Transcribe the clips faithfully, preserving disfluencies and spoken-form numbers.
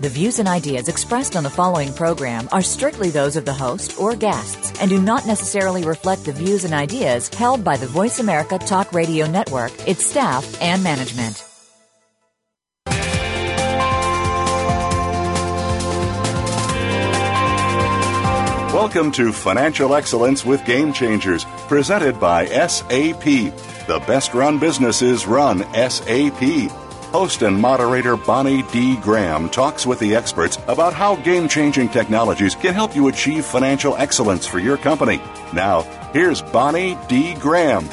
The views and ideas expressed on the following program are strictly those of the host or guests and do not necessarily reflect the views and ideas held by the Voice America Talk Radio Network, its staff, and management. Welcome to Financial Excellence with Game Changers, presented by S A P. The best-run businesses run S A P. Host and moderator Bonnie D. Graham talks with the experts about how game-changing technologies can help you achieve financial excellence for your company. Now, here's Bonnie D. Graham.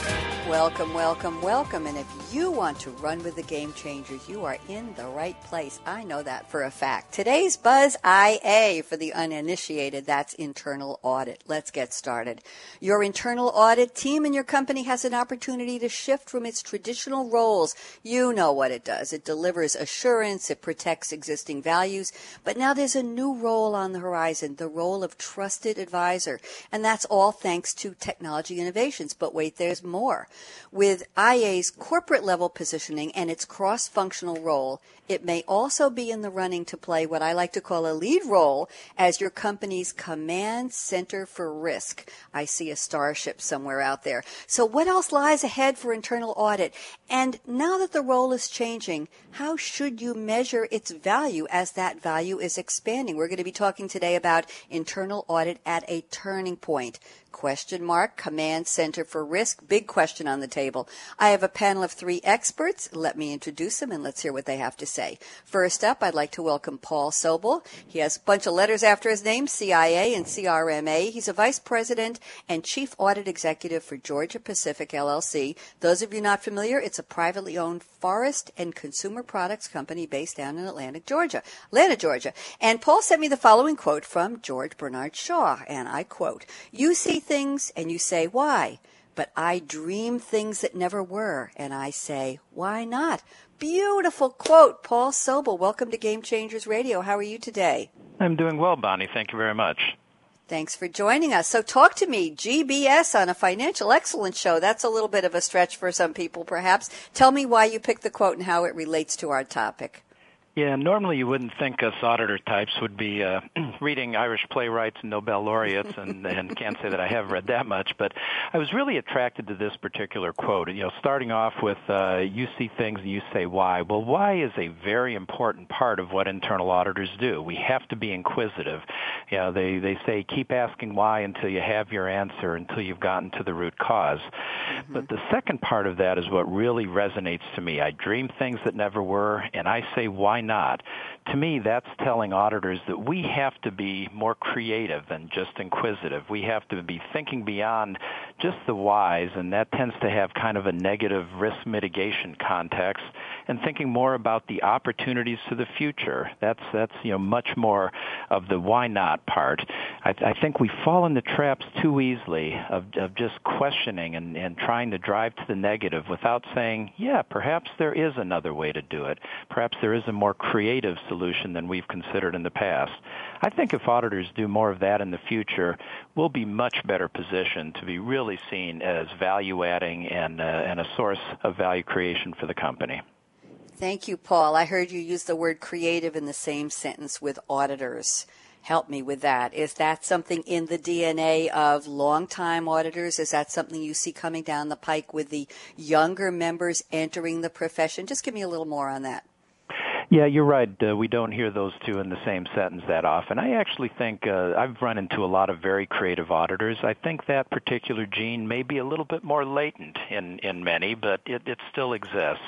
Welcome, welcome, welcome. And if you want to run with the Game Changers, you are in the right place. I know that for a fact. Today's Buzz I A for the uninitiated, that's internal audit. Let's get started. Your internal audit team in your company has an opportunity to shift from its traditional roles. You know what it does. It delivers assurance. It protects existing values. But now there's a new role on the horizon, the role of trusted advisor. And that's all thanks to technology innovations. But wait, there's more. With I A's corporate-level positioning and its cross-functional role, it may also be in the running to play what I like to call a lead role as your company's command center for risk. I see a starship somewhere out there. So what else lies ahead for internal audit? And now that the role is changing, how should you measure its value as that value is expanding? We're going to be talking today about internal audit at a turning point. Question mark, command center for risk, big question on the table. I have a panel of three experts. Let me introduce them and let's hear what they have to say. First up, I'd like to welcome Paul Sobel. He has a bunch of letters after his name, C I A and C R M A. He's a vice president and chief audit executive for Georgia Pacific L L C. Those of you not familiar, it's a privately owned forest and consumer products company based down in Atlantic, Georgia, Atlanta, Georgia. And Paul sent me the following quote from George Bernard Shaw, and I quote, "You see things and you say why, but I dream things that never were, and I say why not." Beautiful quote. Paul Sobel, welcome to Game Changers Radio. How are you today? I'm doing well, Bonnie. Thank you very much. Thanks for joining us. So talk to me, G B S on a financial excellence show. That's a little bit of a stretch for some people, perhaps. Tell me why you picked the quote and how it relates to our topic. Yeah, normally you wouldn't think us auditor types would be uh, reading Irish playwrights and Nobel laureates, and, and can't say that I have read that much. But I was really attracted to this particular quote. You know, starting off with uh, "You see things and you say why." Well, why is a very important part of what internal auditors do. We have to be inquisitive. You know, they they say keep asking why until you have your answer, until you've gotten to the root cause. Mm-hmm. But the second part of that is what really resonates to me. I dream things that never were, and I say why not. Not. To me, that's telling auditors that we have to be more creative than just inquisitive. We have to be thinking beyond just the whys, and that tends to have kind of a negative risk mitigation context, and thinking more about the opportunities to the future. That's, that's you know, much more of the why not part. I, I think we fall into traps too easily of, of just questioning and, and trying to drive to the negative without saying, yeah, perhaps there is another way to do it. Perhaps there is a more creative solution than we've considered in the past. I think if auditors do more of that in the future, we'll be much better positioned to be really seen as value-adding and, uh, and a source of value creation for the company. Thank you, Paul. I heard you use the word creative in the same sentence with auditors. Help me with that. Is that something in the D N A of longtime auditors? Is that something you see coming down the pike with the younger members entering the profession? Just give me a little more on that. Yeah, you're right. Uh, we don't hear those two in the same sentence that often. I actually think uh, I've run into a lot of very creative auditors. I think that particular gene may be a little bit more latent in, in many, but it, it still exists.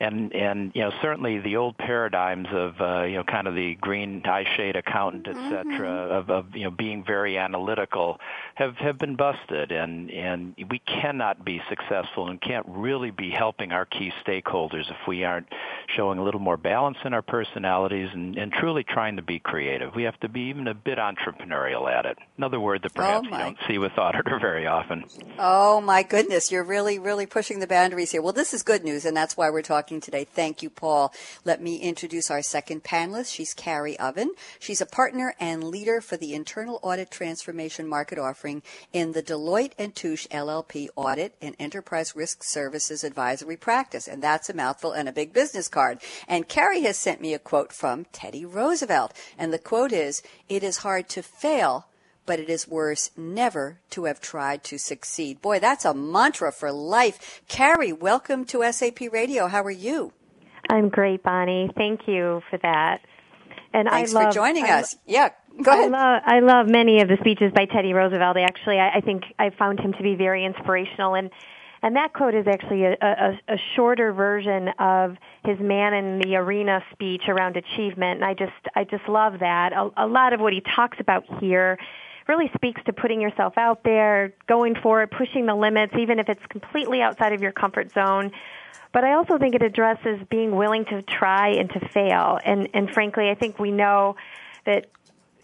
And, and, you know, certainly the old paradigms of, uh, you know, kind of the green eye shade accountant, et cetera, mm-hmm. of, of, you know, being very analytical have, have been busted. And, and we cannot be successful and can't really be helping our key stakeholders if we aren't showing a little more balance in our personalities and, and truly trying to be creative. We have to be even a bit entrepreneurial at it. Another word that perhaps oh you don't see with auditor very often. Oh, my goodness. You're really, really pushing the boundaries here. Well, this is good news, and that's why we're talking talking today. Thank you, Paul. Let me introduce our second panelist. She's Carrie Oven. She's a partner and leader for the Internal Audit Transformation Market Offering in the Deloitte and Touche L L P Audit and Enterprise Risk Services Advisory Practice. And that's a mouthful and a big business card. And Carrie has sent me a quote from Teddy Roosevelt. And the quote is, "It is hard to fail, but it is worse never to have tried to succeed." Boy, that's a mantra for life. Carrie, welcome to S A P Radio. How are you? I'm great, Bonnie. Thank you for that. And Thanks I love, for joining I, us. Yeah, go ahead. I love, I love many of the speeches by Teddy Roosevelt. Actually, I, I think I found him to be very inspirational. And, and that quote is actually a, a, a shorter version of his Man in the Arena speech around achievement. And I just, I just love that. A, a lot of what he talks about here really speaks to putting yourself out there, going for it, pushing the limits, even if it's completely outside of your comfort zone. But I also think it addresses being willing to try and to fail. And, and frankly, I think we know that,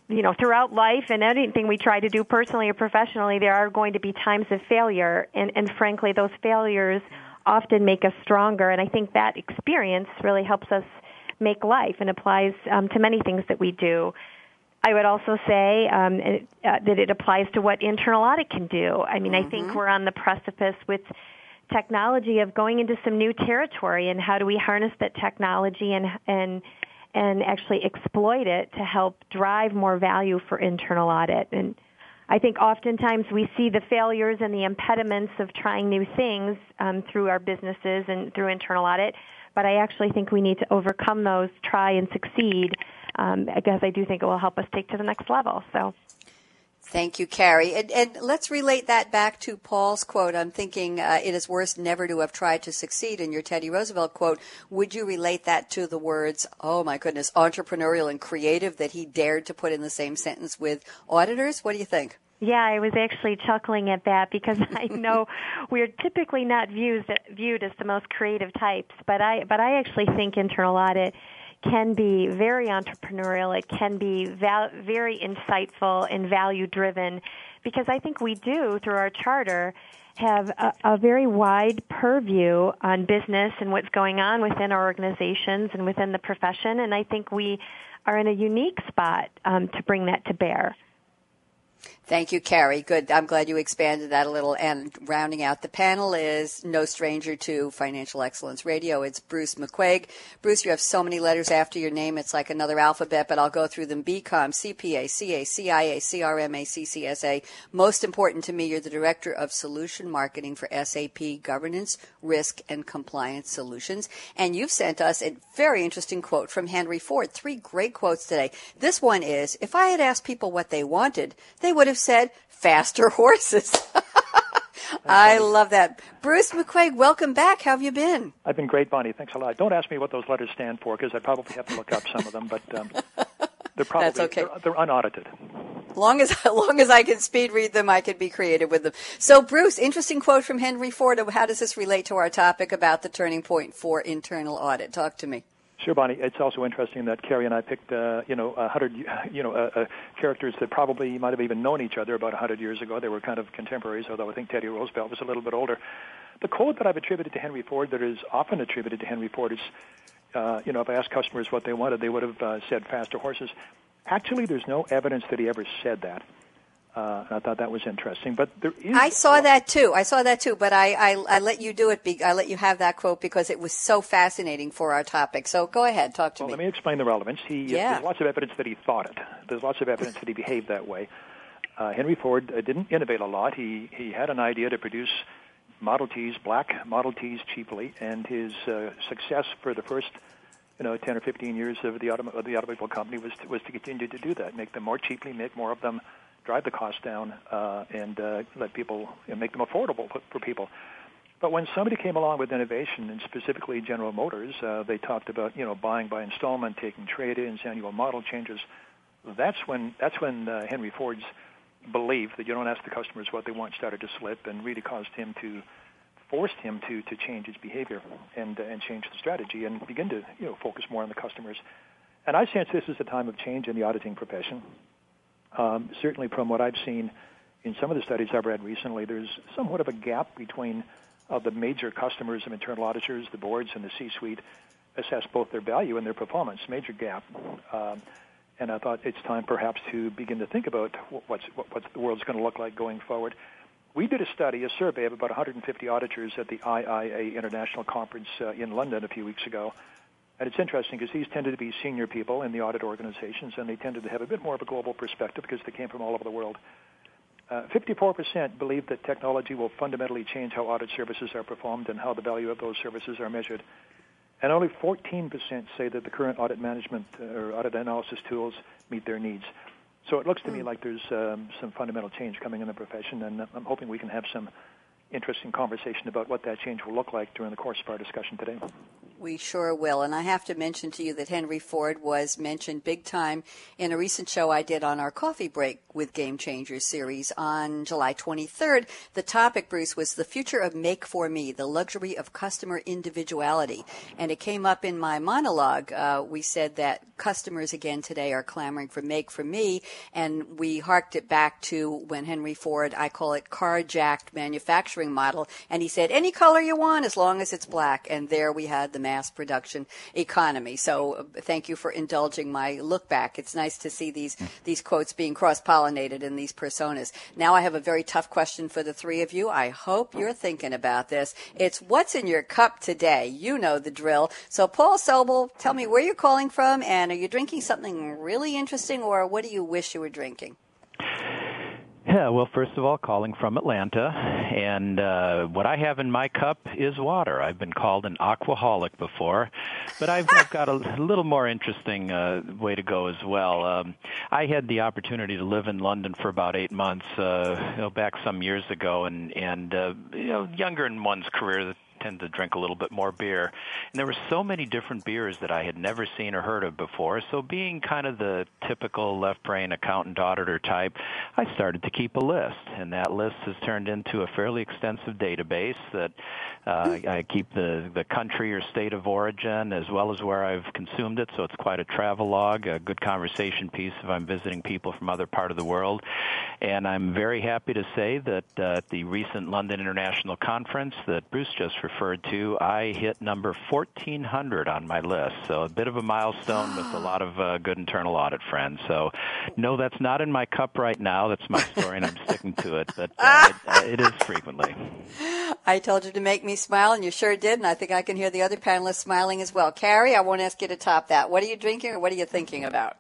you know, throughout life and anything we try to do personally or professionally, there are going to be times of failure. And, and frankly, those failures often make us stronger. And I think that experience really helps us make life and applies um, to many things that we do. I would also say um, it, uh, that it applies to what internal audit can do. I mean, mm-hmm. I think we're on the precipice with technology of going into some new territory, and how do we harness that technology and and and actually exploit it to help drive more value for internal audit. And I think oftentimes we see the failures and the impediments of trying new things um, through our businesses and through internal audit, but I actually think we need to overcome those, try and succeed. Um, I guess I do think it will help us take to the next level. So, thank you, Carrie. And, and let's relate that back to Paul's quote. I'm thinking uh, it is worse never to have tried to succeed in your Teddy Roosevelt quote. Would you relate that to the words, oh, my goodness, entrepreneurial and creative that he dared to put in the same sentence with auditors? What do you think? Yeah, I was actually chuckling at that because I know we're typically not viewed, viewed as the most creative types, but I, but I actually think internal audit can be very entrepreneurial. It can be val- very insightful and value-driven, because I think we do, through our charter, have a, a very wide purview on business and what's going on within our organizations and within the profession, and I think we are in a unique spot um, to bring that to bear. Thank you, Carrie. Good. I'm glad you expanded that a little. And rounding out the panel is no stranger to Financial Excellence Radio. It's Bruce McQuaig. Bruce, you have so many letters after your name. It's like another alphabet, but I'll go through them. B COM, C P A, C A, C I A, C R M A, C C S A. Most important to me, you're the Director of Solution Marketing for S A P Governance, Risk, and Compliance Solutions. And you've sent us a very interesting quote from Henry Ford. Three great quotes today. This one is, if I had asked people what they wanted, they would have said faster horses. I love that. Bruce McQuaig, welcome back. How have you been? I've been great, Bonnie. Thanks a lot. Don't ask me what those letters stand for, because I probably have to look up some of them, but um, they're probably That's okay. they're, they're unaudited. Long as, long as I can speed read them, I can be creative with them. So, Bruce, interesting quote from Henry Ford. How does this relate to our topic about the turning point for internal audit? Talk to me. Sure, Bonnie. It's also interesting that Carrie and I picked, uh, you know, a hundred, you know, uh, uh, characters that probably might have even known each other about a hundred years ago. They were kind of contemporaries, although I think Teddy Roosevelt was a little bit older. The quote that I've attributed to Henry Ford, that is often attributed to Henry Ford, is, uh, you know, if I asked customers what they wanted, they would have uh, said faster horses. Actually, there's no evidence that he ever said that. Uh, I thought that was interesting, but there is. I saw that too. I saw that too, but I, I, I let you do it. Be, I let you have that quote because it was so fascinating for our topic. So go ahead, talk to well, me. Well, let me explain the relevance. He, yeah. uh, there's lots of evidence that he thought it. There's lots of evidence that he behaved that way. Uh, Henry Ford uh, didn't innovate a lot. He he had an idea to produce Model Ts, black Model Ts, cheaply, and his uh, success for the first, you know, ten or fifteen years of the autom- of the automobile company was to, was to continue to do that, make them more cheaply, make more of them, drive the cost down, uh, and uh, let people and make them affordable for, for people. But when somebody came along with innovation, and specifically General Motors, uh, they talked about you know buying by installment, taking trade-ins, annual model changes. That's when that's when uh, Henry Ford's belief that you don't ask the customers what they want started to slip, and really caused him to forced him to to change his behavior and uh, and change the strategy and begin to you know focus more on the customers. And I sense this is a time of change in the auditing profession. Um, certainly from what I've seen in some of the studies I've read recently, there's somewhat of a gap between of the major customers of internal auditors, the boards and the C-suite, assess both their value and their performance, major gap. Um, and I thought it's time perhaps to begin to think about what's, what what's the world's going to look like going forward. We did a study, a survey of about one hundred fifty auditors at the I I A International Conference uh, in London a few weeks ago. And it's interesting because these tended to be senior people in the audit organizations, and they tended to have a bit more of a global perspective because they came from all over the world. Uh, fifty-four percent believe that technology will fundamentally change how audit services are performed and how the value of those services are measured. And only fourteen percent say that the current audit management or audit analysis tools meet their needs. So it looks to mm. me like there's um, some fundamental change coming in the profession, and I'm hoping we can have some interesting conversation about what that change will look like during the course of our discussion today. We sure will. And I have to mention to you that Henry Ford was mentioned big time in a recent show I did on our Coffee Break with Game Changers series on July twenty-third. The topic, Bruce, was the future of Make For Me, the luxury of customer individuality. And it came up in my monologue. Uh, we said that customers again today are clamoring for Make For Me. And we harked it back to when Henry Ford, I call it carjacked manufacturing model. And he said, any color you want as long as it's black. And there we had the mass production economy. So uh, thank you for indulging my look back. It's nice to see these, these quotes being cross-pollinated in these personas. Now I have a very tough question for the three of you. I hope you're thinking about this. It's what's in your cup today. You know the drill. So Paul Sobel, tell me where you're calling from, and are you drinking something really interesting, or what do you wish you were drinking? Yeah, well, first of all, calling from Atlanta, and uh, what I have in my cup is water. I've been called an aquaholic before, but I've, I've got a little more interesting uh, way to go as well. Um, I had the opportunity to live in London for about eight months uh, you know, back some years ago, and, and uh, you know, younger in one's career, tend to drink a little bit more beer. And there were so many different beers that I had never seen or heard of before. So being kind of the typical left-brain accountant auditor type, I started to keep a list. And that list has turned into a fairly extensive database that uh, I keep the, the country or state of origin as well as where I've consumed it. So it's quite a travelogue, a good conversation piece if I'm visiting people from other part of the world. And I'm very happy to say that uh, at the recent London International Conference that Bruce just referred referred to, I hit number fourteen hundred on my list. So a bit of a milestone with a lot of uh, good internal audit friends. So no, that's not in my cup right now. That's my story, and I'm sticking to it. But uh, it, it is frequently. I told you to make me smile, and you sure did. And I think I can hear the other panelists smiling as well. Carrie, I won't ask you to top that. What are you drinking, or what are you thinking about?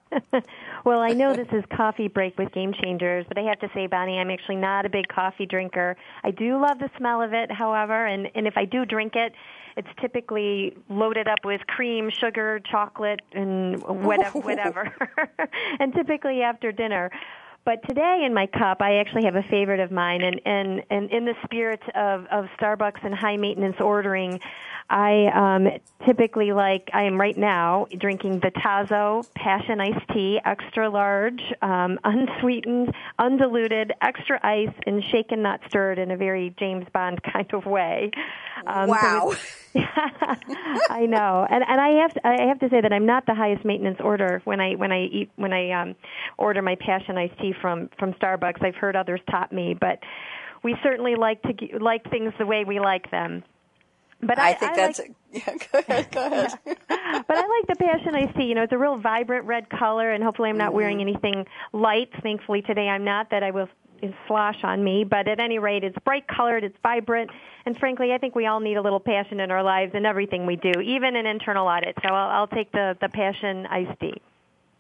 Well, I know this is Coffee Break with Game Changers, but I have to say, Bonnie, I'm actually not a big coffee drinker. I do love the smell of it, however, and, and if I do drink it, it's typically loaded up with cream, sugar, chocolate, and whatever. whatever. And typically after dinner. But today in my cup, I actually have a favorite of mine, and, and, and in the spirit of, of Starbucks and high-maintenance ordering, I um, typically like, I am right now drinking the Tazo Passion Iced Tea, extra large, um, unsweetened, undiluted, extra ice, and shaken, not stirred in a very James Bond kind of way. Um, wow. So yeah, I know, and and I have to, I have to say that I'm not the highest maintenance order when I when I eat when I um, order my passion iced tea from from Starbucks. I've heard others top me, but we certainly like to g- like things the way we like them. But I, I think I that's like, a, yeah. Go ahead. Go ahead. Yeah. But I like the passion iced tea. You know, it's a real vibrant red color, and hopefully I'm not mm-hmm. wearing anything light. Thankfully today I'm not. That I will. Is slosh on me, but at any rate, it's bright colored, it's vibrant, and frankly, I think we all need a little passion in our lives and everything we do, even in internal audit. So I'll, I'll take the, the passion iced tea.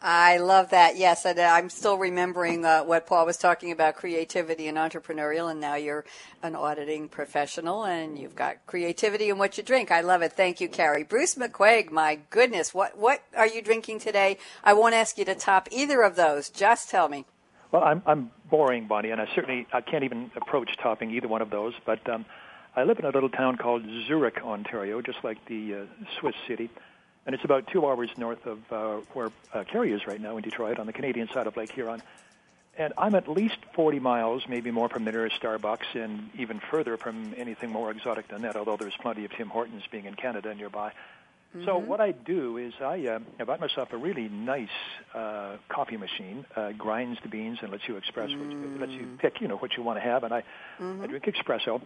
I love that. Yes, and I'm still remembering uh, what Paul was talking about, creativity and entrepreneurial, and now you're an auditing professional, and you've got creativity in what you drink. I love it. Thank you, Carrie. Bruce McQuaig, my goodness, what what are you drinking today? I won't ask you to top either of those. Just tell me. Well, I'm, I'm boring, Bonnie, and I certainly I can't even approach topping either one of those. But um, I live in a little town called Zurich, Ontario, just like the uh, Swiss city. And it's about two hours north of uh, where uh, Carrie is right now in Detroit, on the Canadian side of Lake Huron. And I'm at least forty miles, maybe more, from the nearest Starbucks and even further from anything more exotic than that, although there's plenty of Tim Hortons being in Canada nearby. So what I do is I uh, I bought myself a really nice uh, coffee machine, uh, grinds the beans and lets you express, mm. what you, lets you pick, you know, what you want to have. And I, mm-hmm. I drink espresso,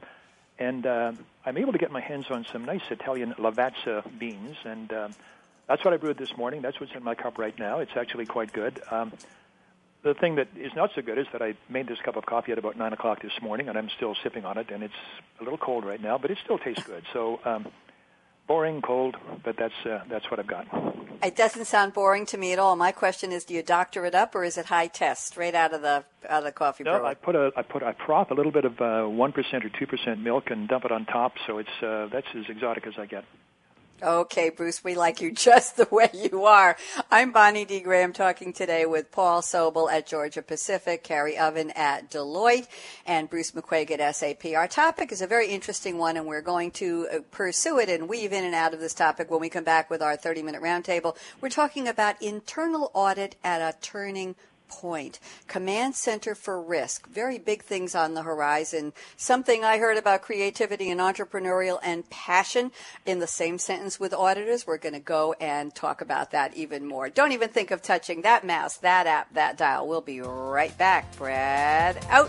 And uh, I'm able to get my hands on some nice Italian Lavazza beans, and um, that's what I brewed this morning. That's what's in my cup right now. It's actually quite good. Um, the thing that is not so good is that I made this cup of coffee at about nine o'clock this morning, and I'm still sipping on it, and it's a little cold right now, but it still tastes good. So um, boring, cold, but that's uh, that's what I've got. It doesn't sound boring to me at all. My question is, do you doctor it up, or is it high test, straight out of the out of the coffee brewer? No, I put a I put I froth a little bit of uh, one percent or two percent milk and dump it on top. So it's uh, that's as exotic as I get. Okay, Bruce, we like you just the way you are. I'm Bonnie D. Graham talking today with Paul Sobel at Georgia Pacific, Carrie Oven at Deloitte, and Bruce McQuaig at S A P. Our topic is a very interesting one, and we're going to pursue it and weave in and out of this topic when we come back with our thirty-minute roundtable. We're talking about internal audit at a turning point. Point. Command Center for Risk. Very big things on the horizon. Something I heard about creativity and entrepreneurial and passion in the same sentence with auditors. We're going to go and talk about that even more. Don't even think of touching that mouse, that app, that dial. We'll be right back. Brad out.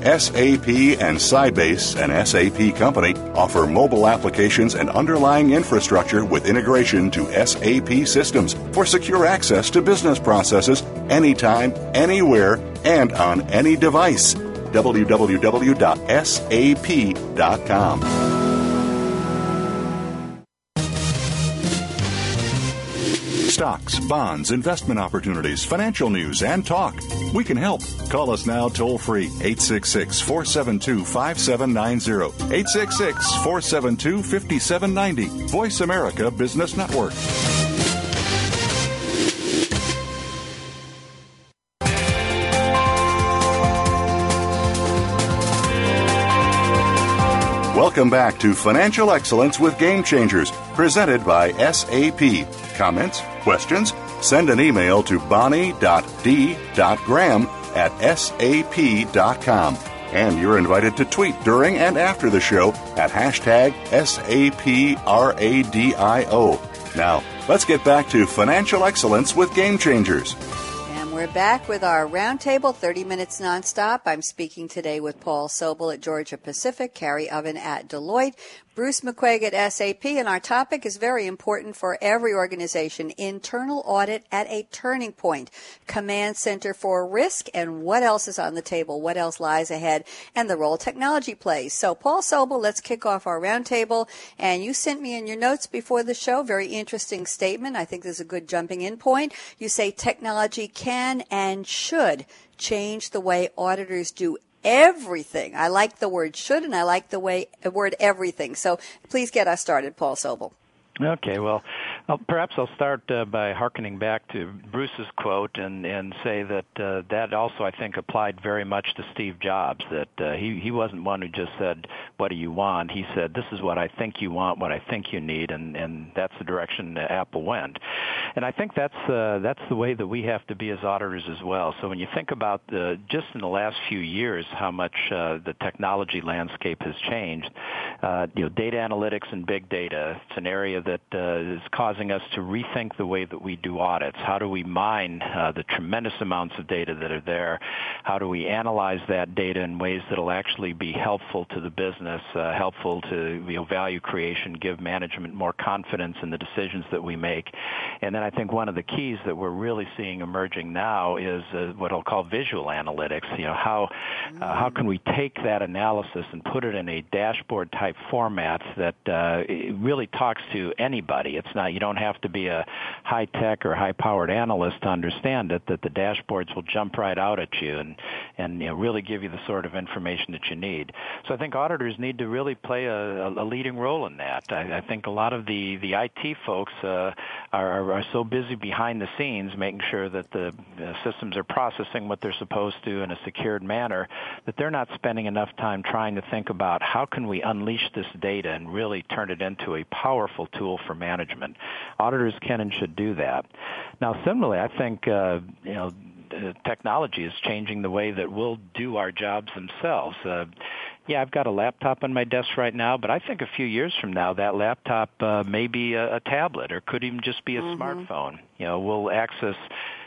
S A P and Sybase, an S A P company, offer mobile applications and underlying infrastructure with integration to S A P systems for secure access to business processes anytime, anywhere, and on any device. w w w dot s a p dot com. Stocks, bonds, investment opportunities, financial news, and talk. We can help. Call us now toll-free, eight six six, four seven two, five seven nine zero, eight six six, four seven two, five seven nine zero. Voice America Business Network. Welcome back to Financial Excellence with Game Changers, presented by S A P. Comments? Questions? Send an email to bonnie dot d dot graham at sap dot com. And you're invited to tweet during and after the show at hashtag S A P R A D I O. Now, let's get back to Financial Excellence with Game Changers. We're back with our roundtable, thirty minutes nonstop. I'm speaking today with Paul Sobel at Georgia Pacific, Carrie Oven at Deloitte, Bruce McQuaig at S A P, and our topic is very important for every organization, internal audit at a turning point, command center for risk, and what else is on the table, what else lies ahead, and the role technology plays. So, Paul Sobel, let's kick off our roundtable, and you sent me in your notes before the show, very interesting statement. I think this is a good jumping in point. You say technology can and should change the way auditors do everything. I like the word should, and I like the way the word everything. So please get us started, Paul Sobel. Okay, well, I'll, perhaps I'll start uh, by hearkening back to Bruce's quote and, and say that uh, that also, I think, applied very much to Steve Jobs, that uh, he, he wasn't one who just said, what do you want? He said, this is what I think you want, what I think you need, and, and that's the direction that Apple went. And I think that's uh, that's the way that we have to be as auditors as well. So when you think about the, just in the last few years how much uh, the technology landscape has changed, uh, you know, data analytics and big data, it's an area that uh, is causing us to rethink the way that we do audits. How do we mine uh, the tremendous amounts of data that are there? How do we analyze that data in ways that will actually be helpful to the business, uh, helpful to you know, value creation, give management more confidence in the decisions that we make? And then I think one of the keys that we're really seeing emerging now is uh, what I'll call visual analytics. You know, how, uh, how can we take that analysis and put it in a dashboard type type formats that uh, it really talks to anybody. It's not, you don't have to be a high tech or high powered analyst to understand it, that the dashboards will jump right out at you and, and you know, really give you the sort of information that you need. So I think auditors need to really play a, a leading role in that. I, I think a lot of the, the I T folks uh, are, are so busy behind the scenes making sure that the uh, systems are processing what they're supposed to in a secured manner that they're not spending enough time trying to think about how can we unleash this data and really turn it into a powerful tool for management. Auditors can and should do that. Now, similarly, I think, uh, you know, technology is changing the way that we'll do our jobs themselves. Uh, yeah, I've got a laptop on my desk right now, but I think a few years from now that laptop uh, may be a, a tablet or could even just be a mm-hmm. smartphone. You know, we'll access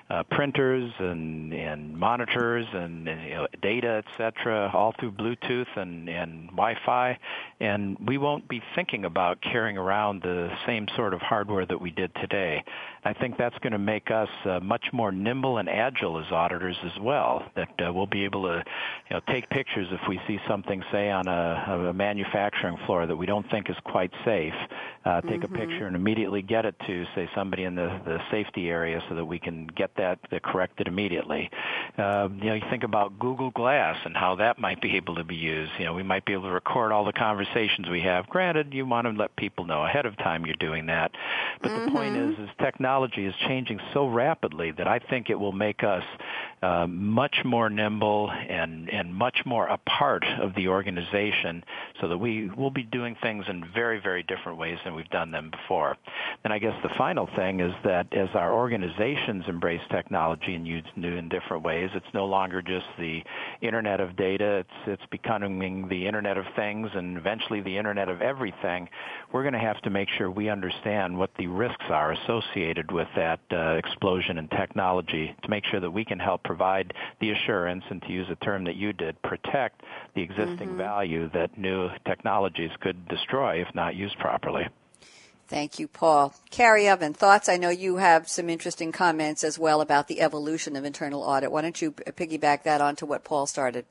Uh, printers and, and monitors and, and you know, data, et cetera, all through Bluetooth and, and Wi-Fi, and we won't be thinking about carrying around the same sort of hardware that we did today. I think that's going to make us uh, much more nimble and agile as auditors as well, that uh, we'll be able to you know, take pictures if we see something, say, on a, a manufacturing floor that we don't think is quite safe, uh, take mm-hmm. a picture and immediately get it to, say, somebody in the, the safety area so that we can get that corrected immediately. Uh, you know, you think about Google Glass and how that might be able to be used. You know, we might be able to record all the conversations we have. Granted, you want to let people know ahead of time you're doing that. But mm-hmm. the point is, is technology is changing so rapidly that I think it will make us uh, much more nimble and, and much more a part of the organization so that we will be doing things in very, very different ways than we've done them before. And I guess the final thing is that as our organizations embrace technology and used new in different ways. It's no longer just the Internet of Data. It's it's becoming the Internet of Things and eventually the Internet of Everything. We're going to have to make sure we understand what the risks are associated with that uh, explosion in technology to make sure that we can help provide the assurance and, to use a term that you did, protect the existing mm-hmm. value that new technologies could destroy if not used properly. Thank you, Paul. Carrie Oven, thoughts? I know you have some interesting comments as well about the evolution of internal audit. Why don't you piggyback that onto what Paul started?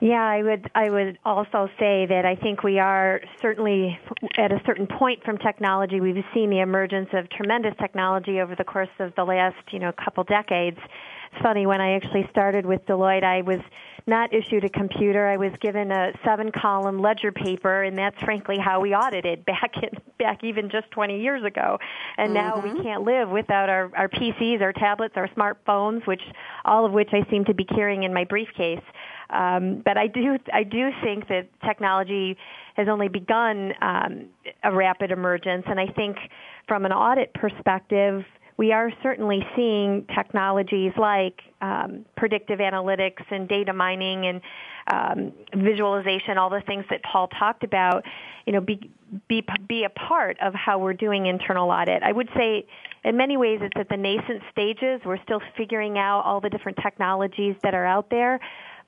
Yeah, I would I would also say that I think we are certainly at a certain point from technology. We've seen the emergence of tremendous technology over the course of the last, you know, couple decades. It's funny, when I actually started with Deloitte, I was not issued a computer. I was given a seven-column ledger paper, and that's frankly how we audited back in, back even just twenty years ago. And mm-hmm. now we can't live without our, our P Cs, our tablets, our smartphones, which all of which I seem to be carrying in my briefcase. Um, but I do I do think that technology has only begun um, a rapid emergence, and I think from an audit perspective, we are certainly seeing technologies like um, predictive analytics and data mining and um, visualization, all the things that Paul talked about, you know, be, be be a part of how we're doing internal audit. I would say in many ways it's at the nascent stages. We're still figuring out all the different technologies that are out there.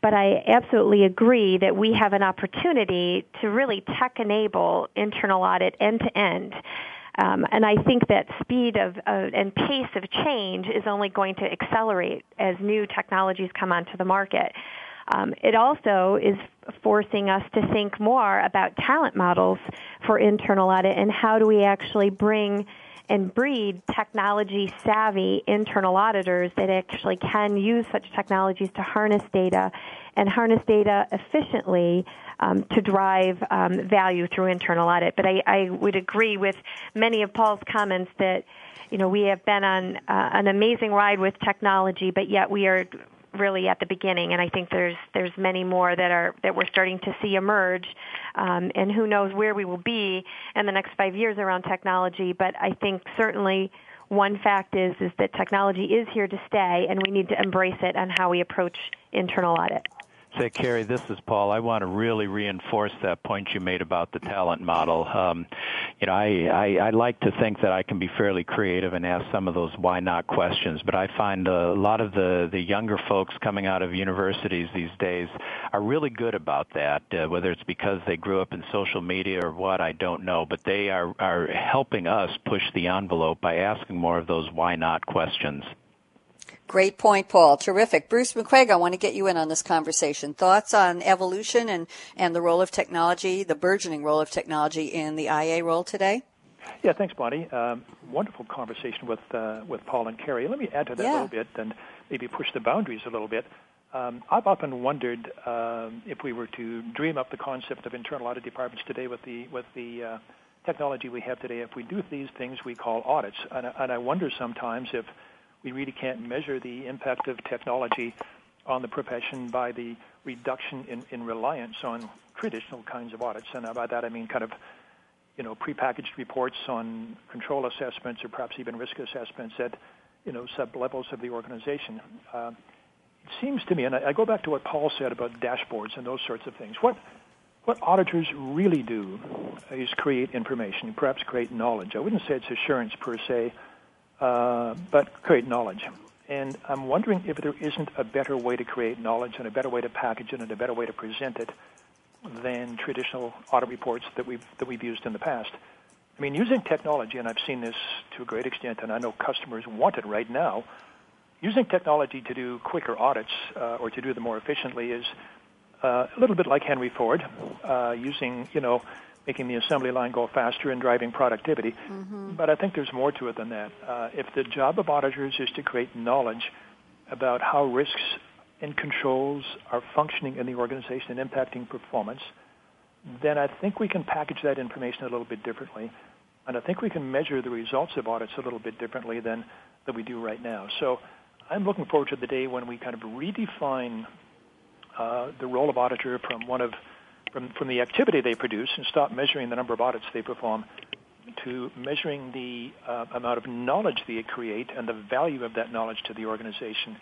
But I absolutely agree that we have an opportunity to really tech-enable internal audit end-to-end. Um, and I think that speed of uh, and pace of change is only going to accelerate as new technologies come onto the market. Um, it also is forcing us to think more about talent models for internal audit and how do we actually bring and breed technology-savvy internal auditors that actually can use such technologies to harness data and harness data efficiently um, to drive um, value through internal audit. But I, I would agree with many of Paul's comments that, you know, we have been on uh, an amazing ride with technology, but yet we are really at the beginning, and I think there's there's many more that are that we're starting to see emerge, um, and who knows where we will be in the next five years around technology. But I think certainly one fact is is that technology is here to stay, and we need to embrace it on how we approach internal audit. Say, Carrie, this is Paul. I want to really reinforce that point you made about the talent model. Um, you know, I, I, I like to think that I can be fairly creative and ask some of those why not questions, but I find a lot of the, the younger folks coming out of universities these days are really good about that, uh, whether it's because they grew up in social media or what, I don't know, but they are, are helping us push the envelope by asking more of those why not questions. Great point, Paul. Terrific. Bruce McQuaig, I want to get you in on this conversation. Thoughts on evolution and, and the role of technology, the burgeoning role of technology in the I A role today? Yeah, thanks, Bonnie. Um, wonderful conversation with uh, with Paul and Carrie. Let me add to that yeah. a little bit and maybe push the boundaries a little bit. Um, I've often wondered um, if we were to dream up the concept of internal audit departments today with the with the uh, technology we have today, if we do these things we call audits. And, and I wonder sometimes if we really can't measure the impact of technology on the profession by the reduction in, in reliance on traditional kinds of audits. And by that I mean kind of, you know, prepackaged reports on control assessments or perhaps even risk assessments at, you know, sub-levels of the organization. Uh, it seems to me, and I, I go back to what Paul said about dashboards and those sorts of things, what what auditors really do is create information, perhaps create knowledge. I wouldn't say it's assurance per se, Uh, but create knowledge. And I'm wondering if there isn't a better way to create knowledge and a better way to package it and a better way to present it than traditional audit reports that we've that we've used in the past. I mean, using technology, and I've seen this to a great extent, and I know customers want it right now, using technology to do quicker audits uh, or to do them more efficiently is uh, a little bit like Henry Ford, uh, using, you know, making the assembly line go faster and driving productivity. Mm-hmm. But I think there's more to it than that. Uh, if the job of auditors is to create knowledge about how risks and controls are functioning in the organization and impacting performance, then I think we can package that information a little bit differently. And I think we can measure the results of audits a little bit differently than that we do right now. So I'm looking forward to the day when we kind of redefine uh, the role of auditor from one of From, from the activity they produce and stop measuring the number of audits they perform to measuring the uh, amount of knowledge they create and the value of that knowledge to the organization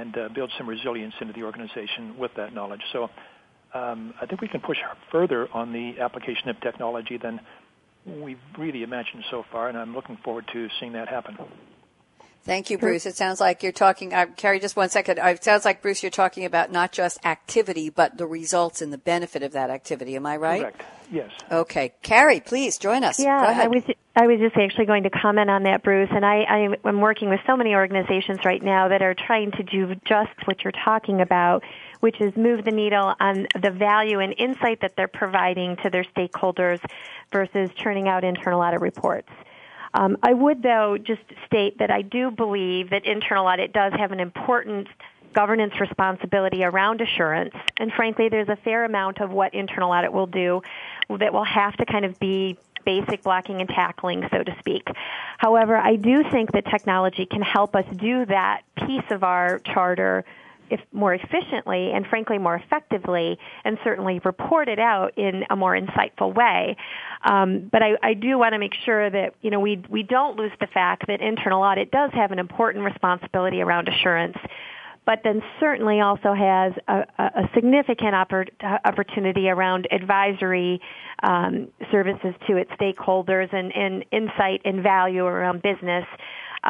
and uh, build some resilience into the organization with that knowledge. So um, I think we can push further on the application of technology than we've really imagined so far, and I'm looking forward to seeing that happen. Thank you, Bruce. It sounds like you're talking, uh, Carrie, just one second. It sounds like, Bruce, you're talking about not just activity, but the results and the benefit of that activity. Am I right? Correct. Yes. Okay. Carrie, please join us. Yeah, Go ahead. I was, I was just actually going to comment on that, Bruce. And I, I am working with so many organizations right now that are trying to do just what you're talking about, which is move the needle on the value and insight that they're providing to their stakeholders versus churning out internal audit reports. Um, I would, though, just state that I do believe that internal audit does have an important governance responsibility around assurance. And frankly, there's a fair amount of what internal audit will do that will have to kind of be basic blocking and tackling, so to speak. However, I do think that technology can help us do that piece of our charter if more efficiently and, frankly, more effectively, and certainly report it out in a more insightful way. Um, but I, I do want to make sure that, you know, we we don't lose the fact that internal audit does have an important responsibility around assurance, but then certainly also has a, a significant oppor- opportunity around advisory um, services to its stakeholders and, and insight and value around business.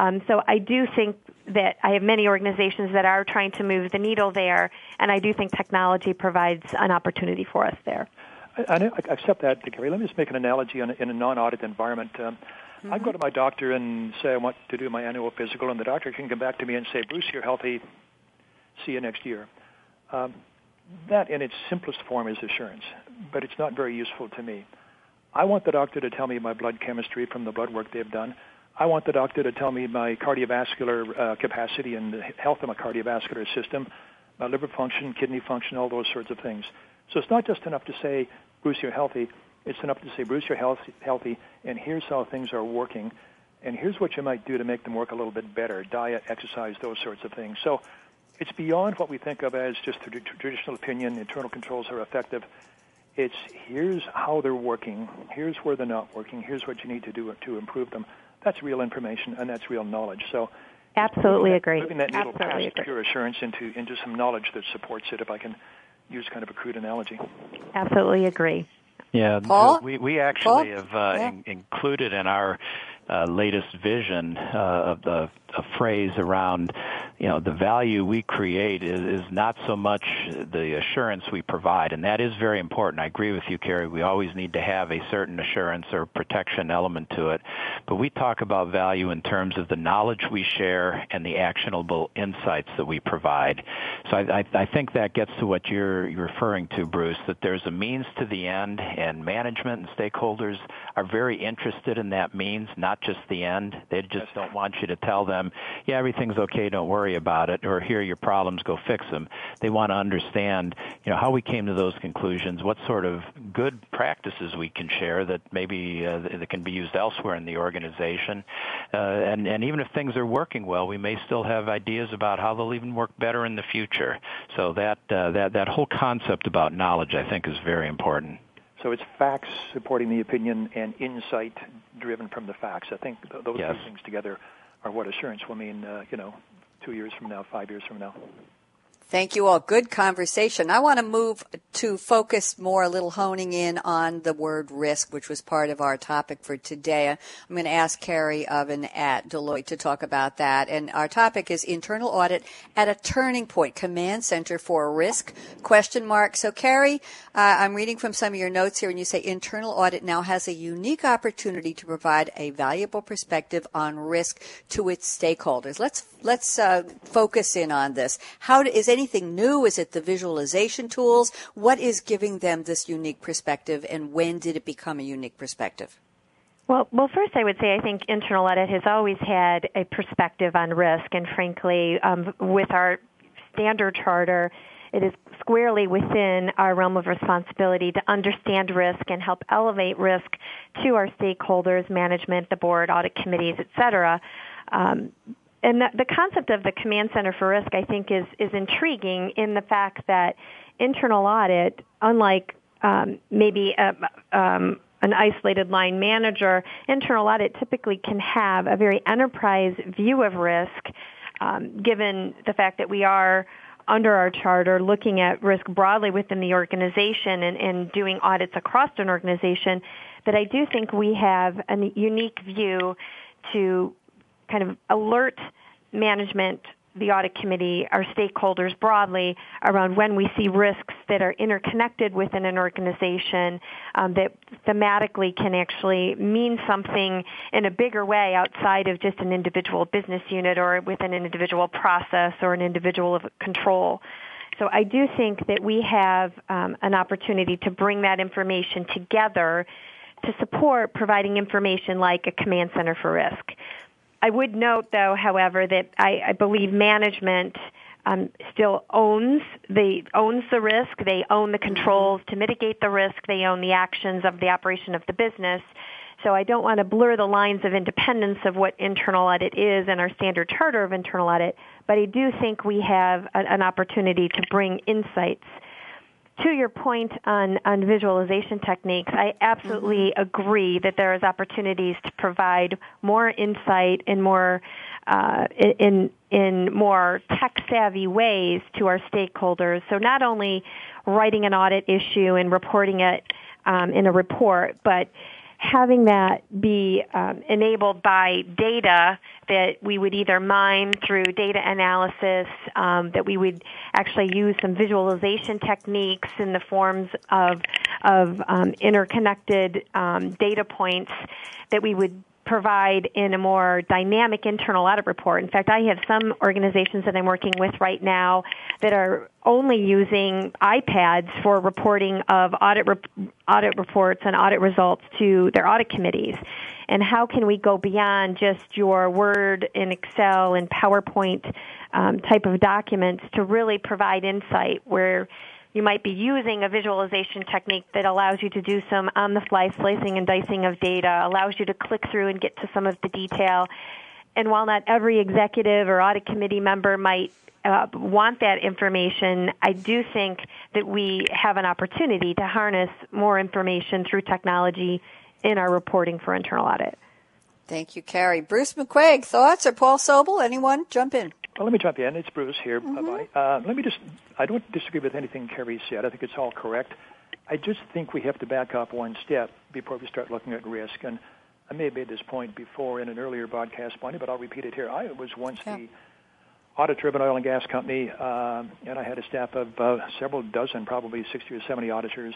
Um, so I do think that I have many organizations that are trying to move the needle there, and I do think technology provides an opportunity for us there. I, I accept that, Carrie. Let me just make an analogy in a, in a non-audit environment. Um, mm-hmm. I go to my doctor and say I want to do my annual physical, and the doctor can come back to me and say, Bruce, you're healthy. See you next year. Um, that in its simplest form is assurance, but it's not very useful to me. I want the doctor to tell me my blood chemistry from the blood work they've done. I want the doctor to tell me my cardiovascular uh, capacity and the health of my cardiovascular system, my liver function, kidney function, all those sorts of things. So it's not just enough to say, Bruce, you're healthy. It's enough to say, Bruce, you're healthy, healthy, and here's how things are working, and here's what you might do to make them work a little bit better, diet, exercise, those sorts of things. So it's beyond what we think of as just the traditional opinion, internal controls are effective. It's here's how they're working, here's where they're not working, here's what you need to do to improve them. That's real information and that's real knowledge. So, absolutely agree. Moving that needle past pure assurance into into some knowledge that supports it. If I can use kind of a crude analogy. Absolutely agree. Yeah, Paul? we we actually Paul? have uh, yeah. in, included in our uh, latest vision uh, of the a phrase around you know, the value we create is, is not so much the assurance we provide, and that is very important. I agree with you, Carrie. We always need to have a certain assurance or protection element to it. But we talk about value in terms of the knowledge we share and the actionable insights that we provide. So I, I, I think that gets to what you're, you're referring to, Bruce, that there's a means to the end, and management and stakeholders are very interested in that means, not just the end. They just don't want you to tell them, yeah, everything's okay, don't worry about it, or here are your problems, go fix them. They want to understand, you know, how we came to those conclusions, what sort of good practices we can share that maybe uh, that can be used elsewhere in the organization. Uh, and, and even if things are working well, we may still have ideas about how they'll even work better in the future. So that uh, that, that whole concept about knowledge, I think, is very important. So it's facts supporting the opinion and insight driven from the facts. I think th- those yes. two things together are what assurance will mean, uh, you know, two years from now, five years from now. Thank you all. Good conversation. I want to move to focus more, a little honing in on the word risk, which was part of our topic for today. I'm going to ask Carrie Oven at Deloitte to talk about that. And our topic is internal audit at a turning point, command center for risk, question mark. So, Carrie, uh, I'm reading from some of your notes here, and you say internal audit now has a unique opportunity to provide a valuable perspective on risk to its stakeholders. Let's let's uh, focus in on this. How do, is it anything new? Is it the visualization tools? What is giving them this unique perspective, and when did it become a unique perspective? Well, well, first I would say I think internal audit has always had a perspective on risk, and frankly, um, with our standard charter, it is squarely within our realm of responsibility to understand risk and help elevate risk to our stakeholders, management, the board, audit committees, et cetera. Um, And the concept of the Command Center for Risk, I think, is, is intriguing in the fact that internal audit, unlike um, maybe a, um, an isolated line manager, internal audit typically can have a very enterprise view of risk, um, given the fact that we are, under our charter, looking at risk broadly within the organization and, and doing audits across an organization, that I do think we have a unique view to kind of alert management, the audit committee, our stakeholders broadly around when we see risks that are interconnected within an organization, um, that thematically can actually mean something in a bigger way outside of just an individual business unit or within an individual process or an individual control. So I do think that we have um, an opportunity to bring that information together to support providing information like a command center for risk. I would note, though, however, that I, I believe management um, still owns the owns the risk. They own the controls to mitigate the risk. They own the actions of the operation of the business. So I don't want to blur the lines of independence of what internal audit is and our standard charter of internal audit, but I do think we have a, an opportunity to bring insights. To your point on, on visualization techniques, I absolutely mm-hmm. agree that there is opportunities to provide more insight and more uh, in in more tech-savvy ways to our stakeholders. So not only writing an audit issue and reporting it um, in a report, but having that be um, enabled by data that we would either mine through data analysis, um, that we would actually use some visualization techniques in the forms of of um, interconnected um, data points that we would provide in a more dynamic internal audit report. In fact, I have some organizations that I'm working with right now that are only using iPads for reporting of audit rep- audit reports and audit results to their audit committees. And how can we go beyond just your Word and Excel and PowerPoint um, type of documents to really provide insight where you might be using a visualization technique that allows you to do some on-the-fly slicing and dicing of data, allows you to click through and get to some of the detail. And while not every executive or audit committee member might uh, want that information, I do think that we have an opportunity to harness more information through technology in our reporting for internal audit. Thank you, Carrie. Bruce McQuaig, thoughts, or Paul Sobel? Anyone? Jump in. Well, let me jump in. It's Bruce here. Mm-hmm. Bye-bye. Uh, let me just, I don't disagree with anything Carrie said. I think it's all correct. I just think we have to back up one step before we start looking at risk. And I may have made this point before in an earlier broadcast, Bonnie, but I'll repeat it here. I was once yeah. the audit-driven oil and gas company, uh, and I had a staff of uh, several dozen, probably sixty or seventy auditors.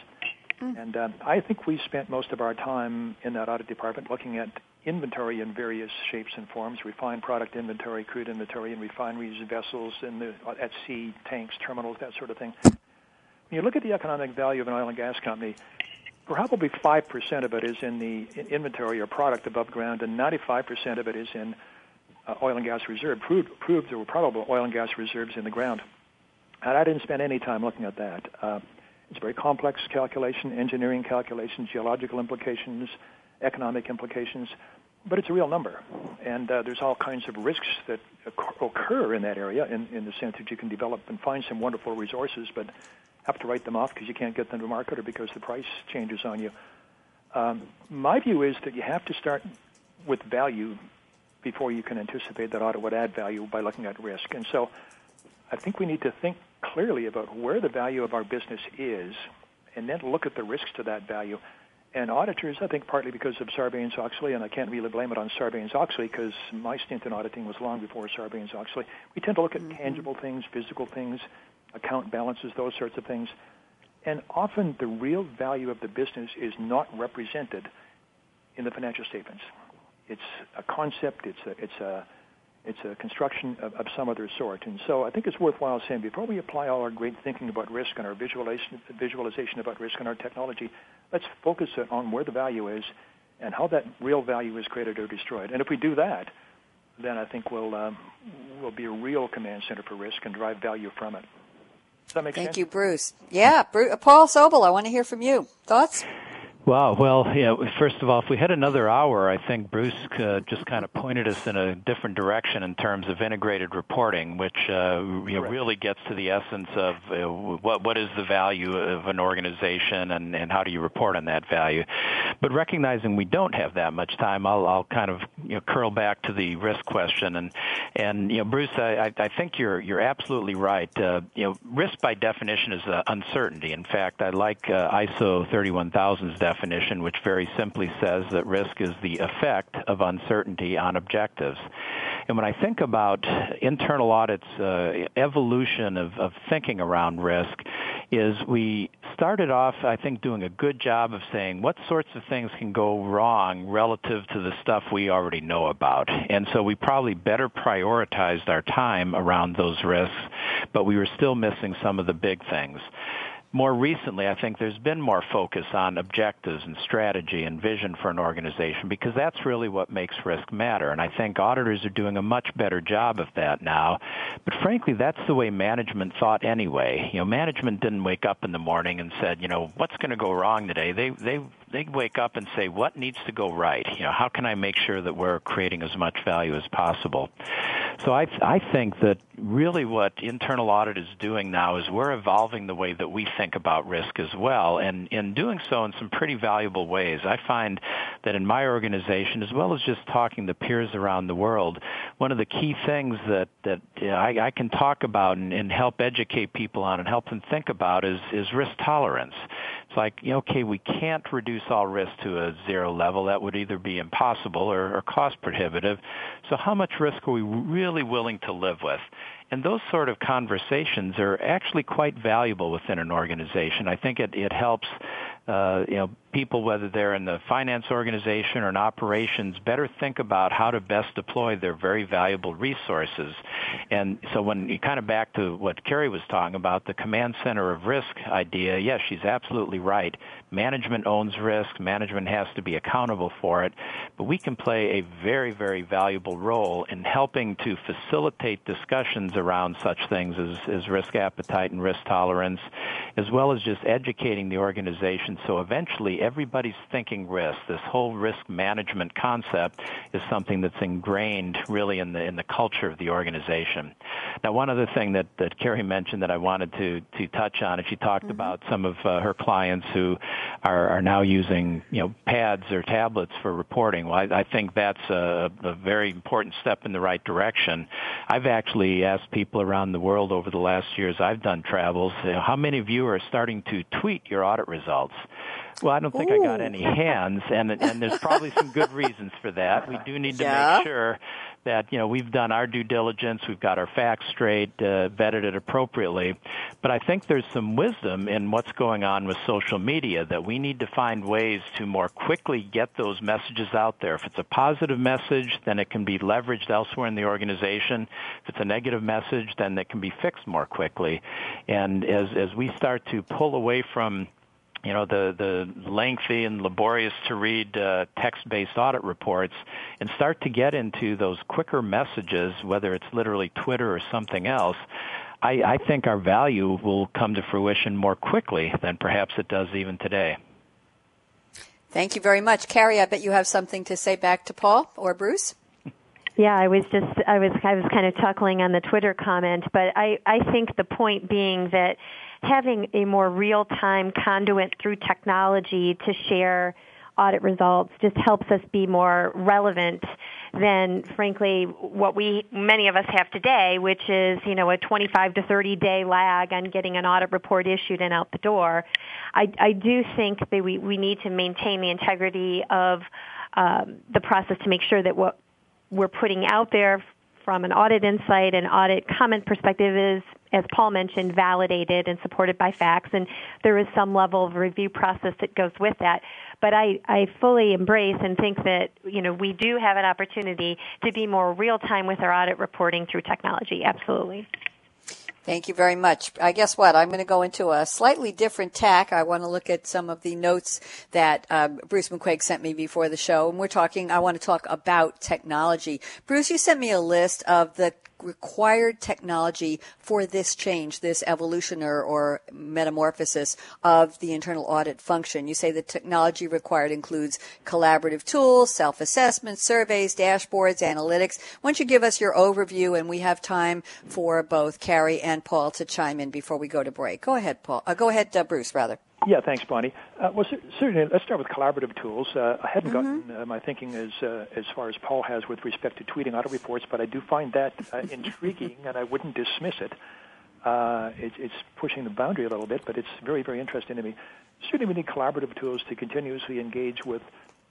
Mm. And uh, I think we spent most of our time in that audit department looking at inventory in various shapes and forms, refined product inventory, crude inventory, and refineries, vessels, in the, at sea, tanks, terminals, that sort of thing. When you look at the economic value of an oil and gas company, probably five percent of it is in the inventory or product above ground, and ninety-five percent of it is in Uh, oil and gas reserve, proved, proved there were probable oil and gas reserves in the ground. And I didn't spend any time looking at that. Uh, it's a very complex calculation, engineering calculation, geological implications, economic implications, but it's a real number. And uh, there's all kinds of risks that occur in that area in, in the sense that you can develop and find some wonderful resources, but have to write them off because you can't get them to market or because the price changes on you. Um, my view is that you have to start with value before you can anticipate that audit would add value by looking at risk. And so I think we need to think clearly about where the value of our business is and then look at the risks to that value. And auditors, I think partly because of Sarbanes-Oxley, and I can't really blame it on Sarbanes-Oxley because my stint in auditing was long before Sarbanes-Oxley, we tend to look at mm-hmm. tangible things, physical things, account balances, those sorts of things. And often the real value of the business is not represented in the financial statements. It's a concept. It's a it's a it's a construction of, of some other sort. And so I think it's worthwhile saying before we apply all our great thinking about risk and our visualization visualization about risk and our technology, let's focus it on where the value is and how that real value is created or destroyed. And if we do that, then I think we'll um, we'll be a real command center for risk and drive value from it. Does that make sense? Thank you, Bruce. Yeah, Bruce, Paul Sobel, I want to hear from you. Thoughts? Wow. Well, yeah. First of all, if we had another hour, I think Bruce uh, just kind of pointed us in a different direction in terms of integrated reporting, which uh, you know, really gets to the essence of uh, what what is the value of an organization and, and how do you report on that value. But recognizing we don't have that much time, I'll, I'll kind of you know, curl back to the risk question. And and you know, Bruce, I, I think you're you're absolutely right. Uh, you know, risk by definition is uh, uncertainty. In fact, I like uh, I S O thirty-one thousand's definition. Definition, which very simply says that risk is the effect of uncertainty on objectives. And when I think about internal audits, uh, evolution of, of thinking around risk is we started off, I think, doing a good job of saying what sorts of things can go wrong relative to the stuff we already know about. And so we probably better prioritized our time around those risks, but we were still missing some of the big things. More recently, I think there's been more focus on objectives and strategy and vision for an organization because that's really what makes risk matter. And I think auditors are doing a much better job of that now. But frankly, that's the way management thought anyway. You know, management didn't wake up in the morning and said, you know, what's going to go wrong today? They, they, they wake up and say, what needs to go right? You know, how can I make sure that we're creating as much value as possible? So I, I think that really what internal audit is doing now is we're evolving the way that we think about risk as well, and in doing so in some pretty valuable ways. I find that in my organization, as well as just talking to peers around the world, one of the key things that, that you know, I, I can talk about and, and help educate people on and help them think about is, is risk tolerance. It's like, okay, we can't reduce all risk to a zero level. That would either be impossible or, or cost prohibitive. So how much risk are we really willing to live with? And those sort of conversations are actually quite valuable within an organization. I think it, it helps uh, you know, people, whether they're in the finance organization or in operations, better think about how to best deploy their very valuable resources. And so when you kind of back to what Carrie was talking about, the command center of risk idea, yes, she's absolutely right. Management owns risk. Management has to be accountable for it. But we can play a very, very valuable role in helping to facilitate discussions around such things as, as risk appetite and risk tolerance, as well as just educating the organization. So eventually everybody's thinking risk. This whole risk management concept is something that's ingrained really in the in the culture of the organization. Now, one other thing that, that Carrie mentioned that I wanted to, to touch on, and she talked mm-hmm. about some of uh, her clients who are, are now using you know pads or tablets for reporting. Well, I, I think that's a, a very important step in the right direction. I've actually asked people around the world over the last years I've done travels, you know, how many of you are starting to tweet your audit results? Well, I don't think Ooh. I got any hands, and and there's probably some good reasons for that. We do need to yeah. make sure that, you know, we've done our due diligence, we've got our facts straight, uh, vetted it appropriately. But I think there's some wisdom in what's going on with social media, that we need to find ways to more quickly get those messages out there. If it's a positive message, then it can be leveraged elsewhere in the organization. If it's a negative message, then it can be fixed more quickly. And as as we start to pull away from, you know, the, the lengthy and laborious to read uh, text-based audit reports and start to get into those quicker messages, whether it's literally Twitter or something else, I, I think our value will come to fruition more quickly than perhaps it does even today. Thank you very much. Carrie, I bet you have something to say back to Paul or Bruce. Yeah, I was just, I was, I was kind of chuckling on the Twitter comment, but I, I think the point being that having a more real-time conduit through technology to share audit results just helps us be more relevant than, frankly, what we, many of us have today, which is, you know, a twenty-five to thirty day lag on getting an audit report issued and out the door. I, I do think that we, we need to maintain the integrity of um, the process to make sure that what we're putting out there from an audit insight and audit comment perspective is, as Paul mentioned, validated and supported by facts, and there is some level of review process that goes with that. But I, I fully embrace and think that, you know, we do have an opportunity to be more real-time with our audit reporting through technology. Absolutely. Thank you very much. I guess what? I'm going to go into a slightly different tack. I want to look at some of the notes that uh, Bruce McQuaig sent me before the show, and we're talking, I want to talk about technology. Bruce, you sent me a list of the required technology for this change, this evolution or, or metamorphosis of the internal audit function. You say the technology required includes collaborative tools, self-assessment, surveys, dashboards, analytics. Why don't you give us your overview, and we have time for both Carrie and Paul to chime in before we go to break. Go ahead, Paul. Uh, go ahead, uh, Bruce, rather. Yeah, thanks, Bonnie. Uh, well, certainly, let's start with collaborative tools. Uh, I hadn't mm-hmm. gotten uh, my thinking as uh, as far as Paul has with respect to tweeting audit reports, but I do find that uh, intriguing, and I wouldn't dismiss it. Uh, it. It's pushing the boundary a little bit, but it's very, very interesting to me. Certainly, we need collaborative tools to continuously engage with,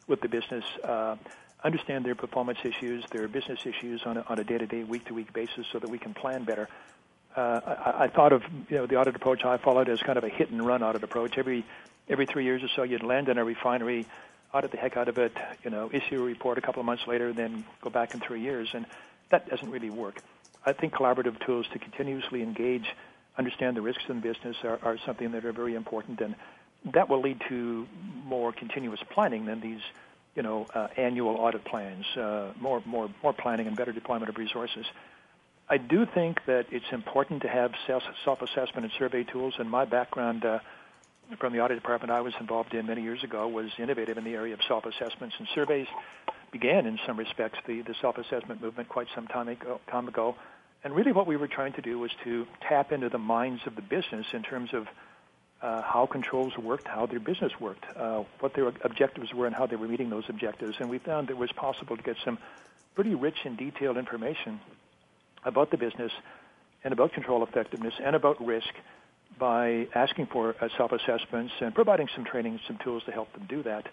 with the business, uh, understand their performance issues, their business issues on a, on a day-to-day, week-to-week basis so that we can plan better. Uh, I, I thought of, you know, the audit approach I followed as kind of a hit-and-run audit approach. Every every three years or so, you'd land in a refinery, audit the heck out of it, you know, issue a report a couple of months later, then go back in three years, and that doesn't really work. I think collaborative tools to continuously engage, understand the risks in business are, are something that are very important, and that will lead to more continuous planning than these, you know, uh, annual audit plans, uh, more more more planning and better deployment of resources. I do think that it's important to have self-assessment and survey tools, and my background uh, from the audit department I was involved in many years ago was innovative in the area of self-assessments, and surveys began, in some respects, the, the self-assessment movement quite some time ago, time ago. And really what we were trying to do was to tap into the minds of the business in terms of uh, how controls worked, how their business worked, uh, what their objectives were and how they were meeting those objectives. And we found that it was possible to get some pretty rich and detailed information about the business and about control effectiveness and about risk by asking for uh, self-assessments and providing some training, some tools to help them do that.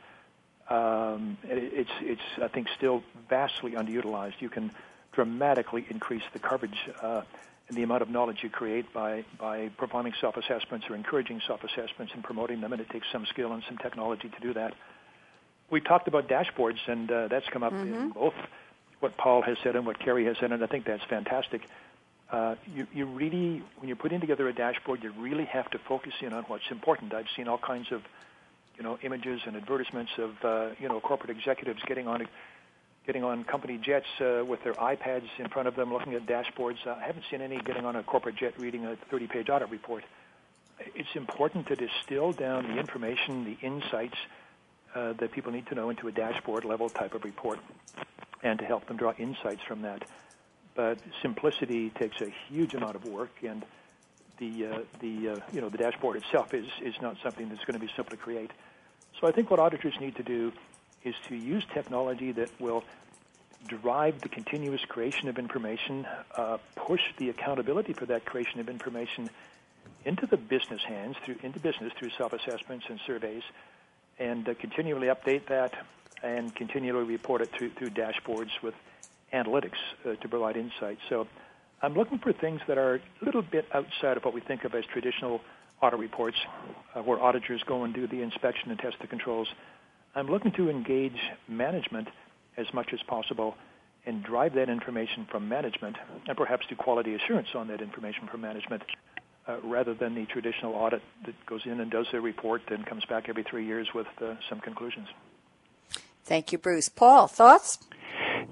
Um, it's, it's I think, still vastly underutilized. You can dramatically increase the coverage uh, and the amount of knowledge you create by, by performing self-assessments or encouraging self-assessments and promoting them, and it takes some skill and some technology to do that. We talked about dashboards, and uh, that's come up mm-hmm. in both what Paul has said and what Carrie has said, and I think that's fantastic. Uh, you, you really, when you're putting together a dashboard, you really have to focus in on what's important. I've seen all kinds of, you know, images and advertisements of, uh, you know, corporate executives getting on, getting on company jets uh, with their iPads in front of them, looking at dashboards. Uh, I haven't seen any getting on a corporate jet reading a thirty-page audit report. It's important to distill down the information, the insights uh, that people need to know into a dashboard-level type of report, and to help them draw insights from that. But simplicity takes a huge amount of work, and the uh, the uh, you know the dashboard itself is, is not something that's going to be simple to create. So I think what auditors need to do is to use technology that will drive the continuous creation of information, uh, push the accountability for that creation of information into the business hands, through into business through self-assessments and surveys, and uh, continually update that and continually report it through, through dashboards with analytics uh, to provide insights. So I'm looking for things that are a little bit outside of what we think of as traditional audit reports, uh, where auditors go and do the inspection and test the controls. I'm looking to engage management as much as possible and drive that information from management and perhaps do quality assurance on that information from management uh, rather than the traditional audit that goes in and does their report and comes back every three years with uh, some conclusions. Thank you, Bruce. Paul, thoughts?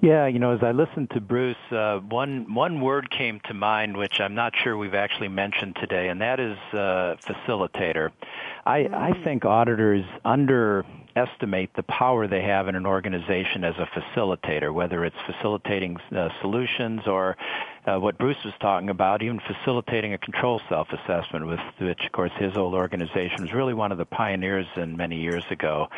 Yeah, you know, as I listened to Bruce, uh, one one word came to mind, which I'm not sure we've actually mentioned today, and that is uh, facilitator. I, mm. I think auditors underestimate the power they have in an organization as a facilitator, whether it's facilitating uh, solutions or uh, what Bruce was talking about, even facilitating a control self-assessment, with which, of course, his old organization was really one of the pioneers in many years ago.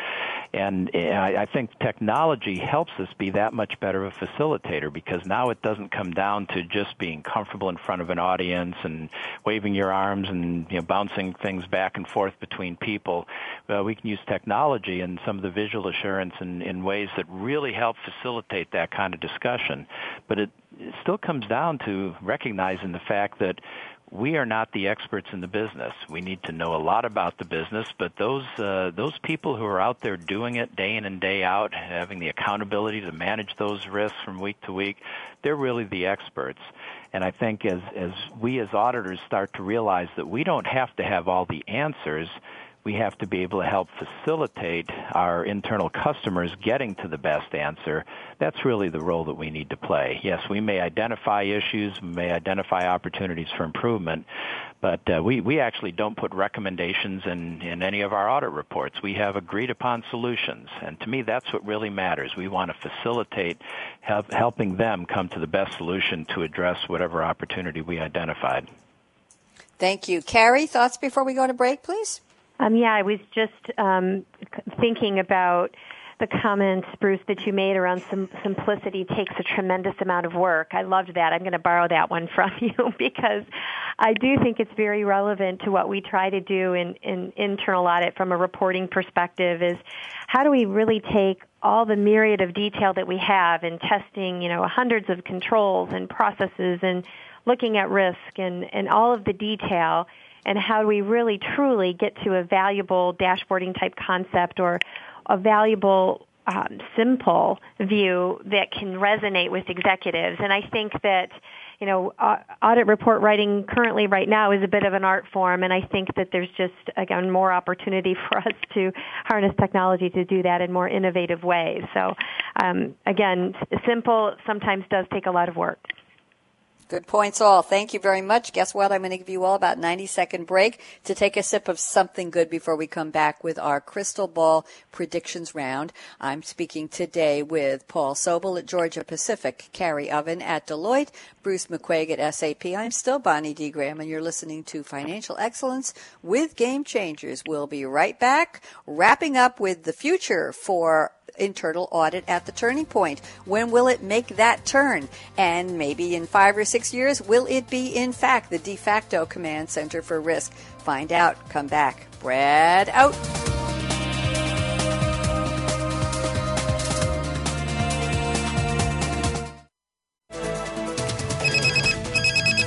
And I think technology helps us be that much better of a facilitator, because now it doesn't come down to just being comfortable in front of an audience and waving your arms and, you know, bouncing things back and forth between people. Uh, we can use technology and some of the visual assurance in, in ways that really help facilitate that kind of discussion. But it, it still comes down to recognizing the fact that we are not the experts in the business. We need to know a lot about the business, but those uh, those people who are out there doing it day in and day out, having the accountability to manage those risks from week to week, they're really the experts. And I think as as we as auditors start to realize that we don't have to have all the answers, we have to be able to help facilitate our internal customers getting to the best answer. That's really the role that we need to play. Yes, we may identify issues, we may identify opportunities for improvement, but uh, we, we actually don't put recommendations in, in any of our audit reports. We have agreed upon solutions, and to me, that's what really matters. We want to facilitate help, helping them come to the best solution to address whatever opportunity we identified. Thank you. Carrie, thoughts before we go to break, please? Um, yeah, I was just um, thinking about the comments, Bruce, that you made around sim- simplicity takes a tremendous amount of work. I loved that. I'm going to borrow that one from you because I do think it's very relevant to what we try to do in, in internal audit from a reporting perspective is how do we really take all the myriad of detail that we have in testing, you know, hundreds of controls and processes and looking at risk and, and all of the detail, and how do we really, truly get to a valuable dashboarding-type concept or a valuable, um, simple view that can resonate with executives. And I think that, you know, audit report writing currently right now is a bit of an art form, and I think that there's just, again, more opportunity for us to harness technology to do that in more innovative ways. So, um, again, simple sometimes does take a lot of work. Good points all. Thank you very much. Guess what? I'm going to give you all about ninety-second break to take a sip of something good before we come back with our Crystal Ball Predictions Round. I'm speaking today with Paul Sobel at Georgia Pacific, Carrie Oven at Deloitte, Bruce McQuaig at S A P. I'm still Bonnie D. Graham, and you're listening to Financial Excellence with Game Changers. We'll be right back, wrapping up with the future for internal audit at the turning point. When will it make that turn? And maybe in five or six years, will it be, in fact, the de facto command center for risk? Find out. Come back. Brad out.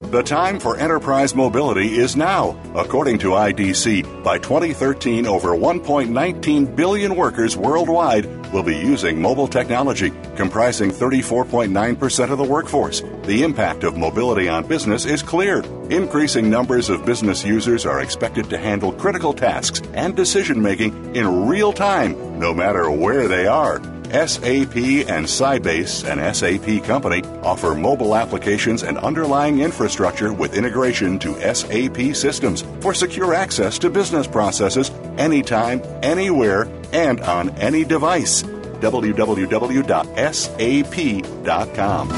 The time for enterprise mobility is now. According to I D C, by twenty thirteen, over one point one nine billion workers worldwide will be using mobile technology, comprising thirty-four point nine percent of the workforce. The impact of mobility on business is clear. Increasing numbers of business users are expected to handle critical tasks and decision-making in real time, no matter where they are. S A P and Sybase, an S A P company, offer mobile applications and underlying infrastructure with integration to S A P systems for secure access to business processes anytime, anywhere, and on any device. w w w dot s a p dot com.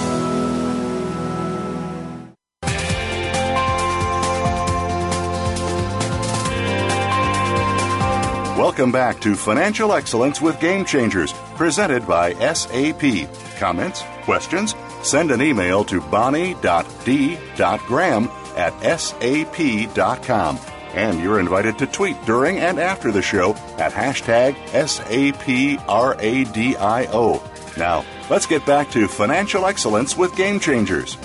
Welcome back to Financial Excellence with Game Changers, presented by S A P. Comments? Questions? Send an email to bonnie dot d dot graham at sap dot com. And you're invited to tweet during and after the show at hashtag S A P R A D I O. Now, let's get back to Financial Excellence with Game Changers.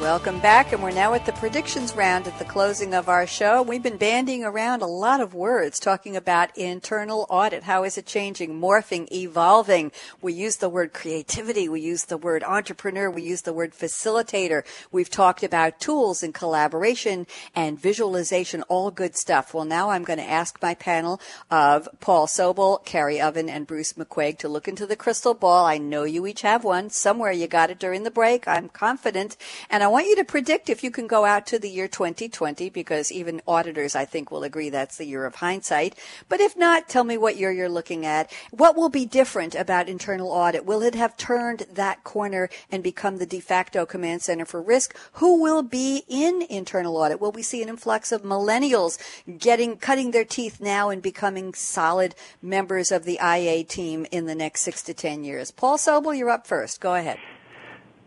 Welcome back, and we're now at the predictions round at the closing of our show. We've been bandying around a lot of words, talking about internal audit. How is it changing, morphing, evolving? We use the word creativity. We use the word entrepreneur. We use the word facilitator. We've talked about tools and collaboration and visualization, all good stuff. Well, now I'm going to ask my panel of Paul Sobel, Carrie Oven, and Bruce McQuaig to look into the crystal ball. I know you each have one. Somewhere you got it during the break, I'm confident, and I I want you to predict if you can go out to the year twenty twenty, because even auditors, I think, will agree that's the year of hindsight. But if not, tell me what year you're looking at. What will be different about internal audit? Will it have turned that corner and become the de facto command center for risk? Who will be in internal audit? Will we see an influx of millennials getting cutting their teeth now and becoming solid members of the I A team in the next six to ten years? Paul Sobel, you're up first. Go ahead.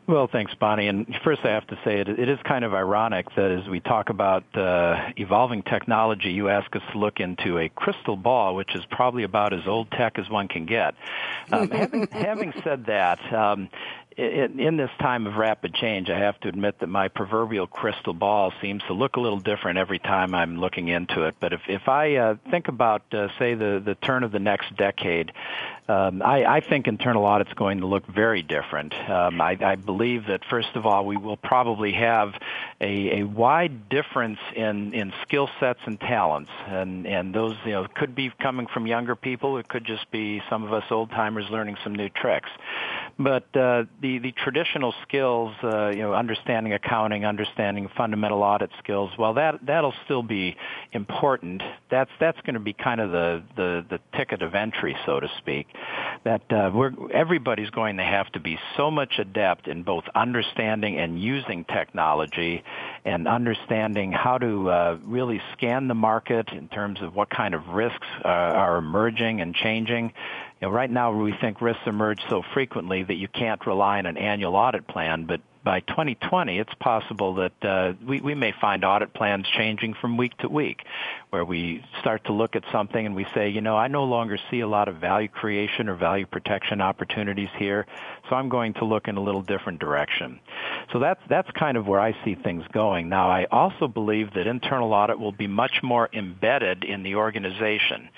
Well, thanks, Bonnie. And first, I have to say it, it is kind of ironic that as we talk about uh, evolving technology, you ask us to look into a crystal ball, which is probably about as old tech as one can get. Um, having, having said that, um, in, in this time of rapid change, I have to admit that my proverbial crystal ball seems to look a little different every time I'm looking into it. But if, if I uh, think about, uh, say, the, the turn of the next decade, Um, I, I think internal audit's going to look very different. Um, I, I believe that, first of all, we will probably have a, a wide difference in, in skill sets and talents, and, and those, you know, could be coming from younger people. It could just be some of us old-timers learning some new tricks. But uh, the, the traditional skills, uh, you know, understanding accounting, understanding fundamental audit skills, well, that, that'll still be important. That's, that's going to be kind of the, the, the ticket of entry, so to speak. That uh, we're, everybody's going to have to be so much adept in both understanding and using technology, and understanding how to uh, really scan the market in terms of what kind of risks uh, are emerging and changing. You know, right now we think risks emerge so frequently that you can't rely on an annual audit plan, but by twenty twenty, it's possible that uh, we, we may find audit plans changing from week to week, where we start to look at something and we say, you know, I no longer see a lot of value creation or value protection opportunities here, so I'm going to look in a little different direction. So that's, that's kind of where I see things going. Now, I also believe that internal audit will be much more embedded in the organization.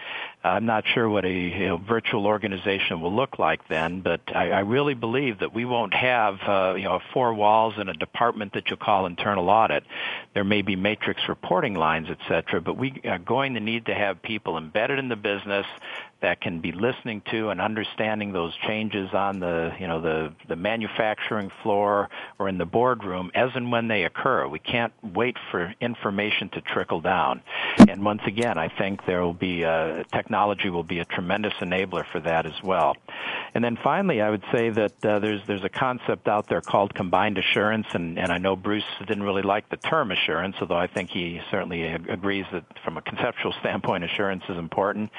I'm not sure what a, you know, virtual organization will look like then, but I, I really believe that we won't have uh, you know, four walls and a department that you call internal audit. There may be matrix reporting lines, et cetera, but we are going to need to have people embedded in the business that can be listening to and understanding those changes on the, you know, the, the manufacturing floor or in the boardroom as and when they occur. We can't wait for information to trickle down. And once again, I think there will be a, technology will be a tremendous enabler for that as well. And then finally, I would say that uh, there's there's a concept out there called combined assurance, and, and I know Bruce didn't really like the term assurance, although I think he certainly ag- agrees that from a conceptual standpoint, assurance is important.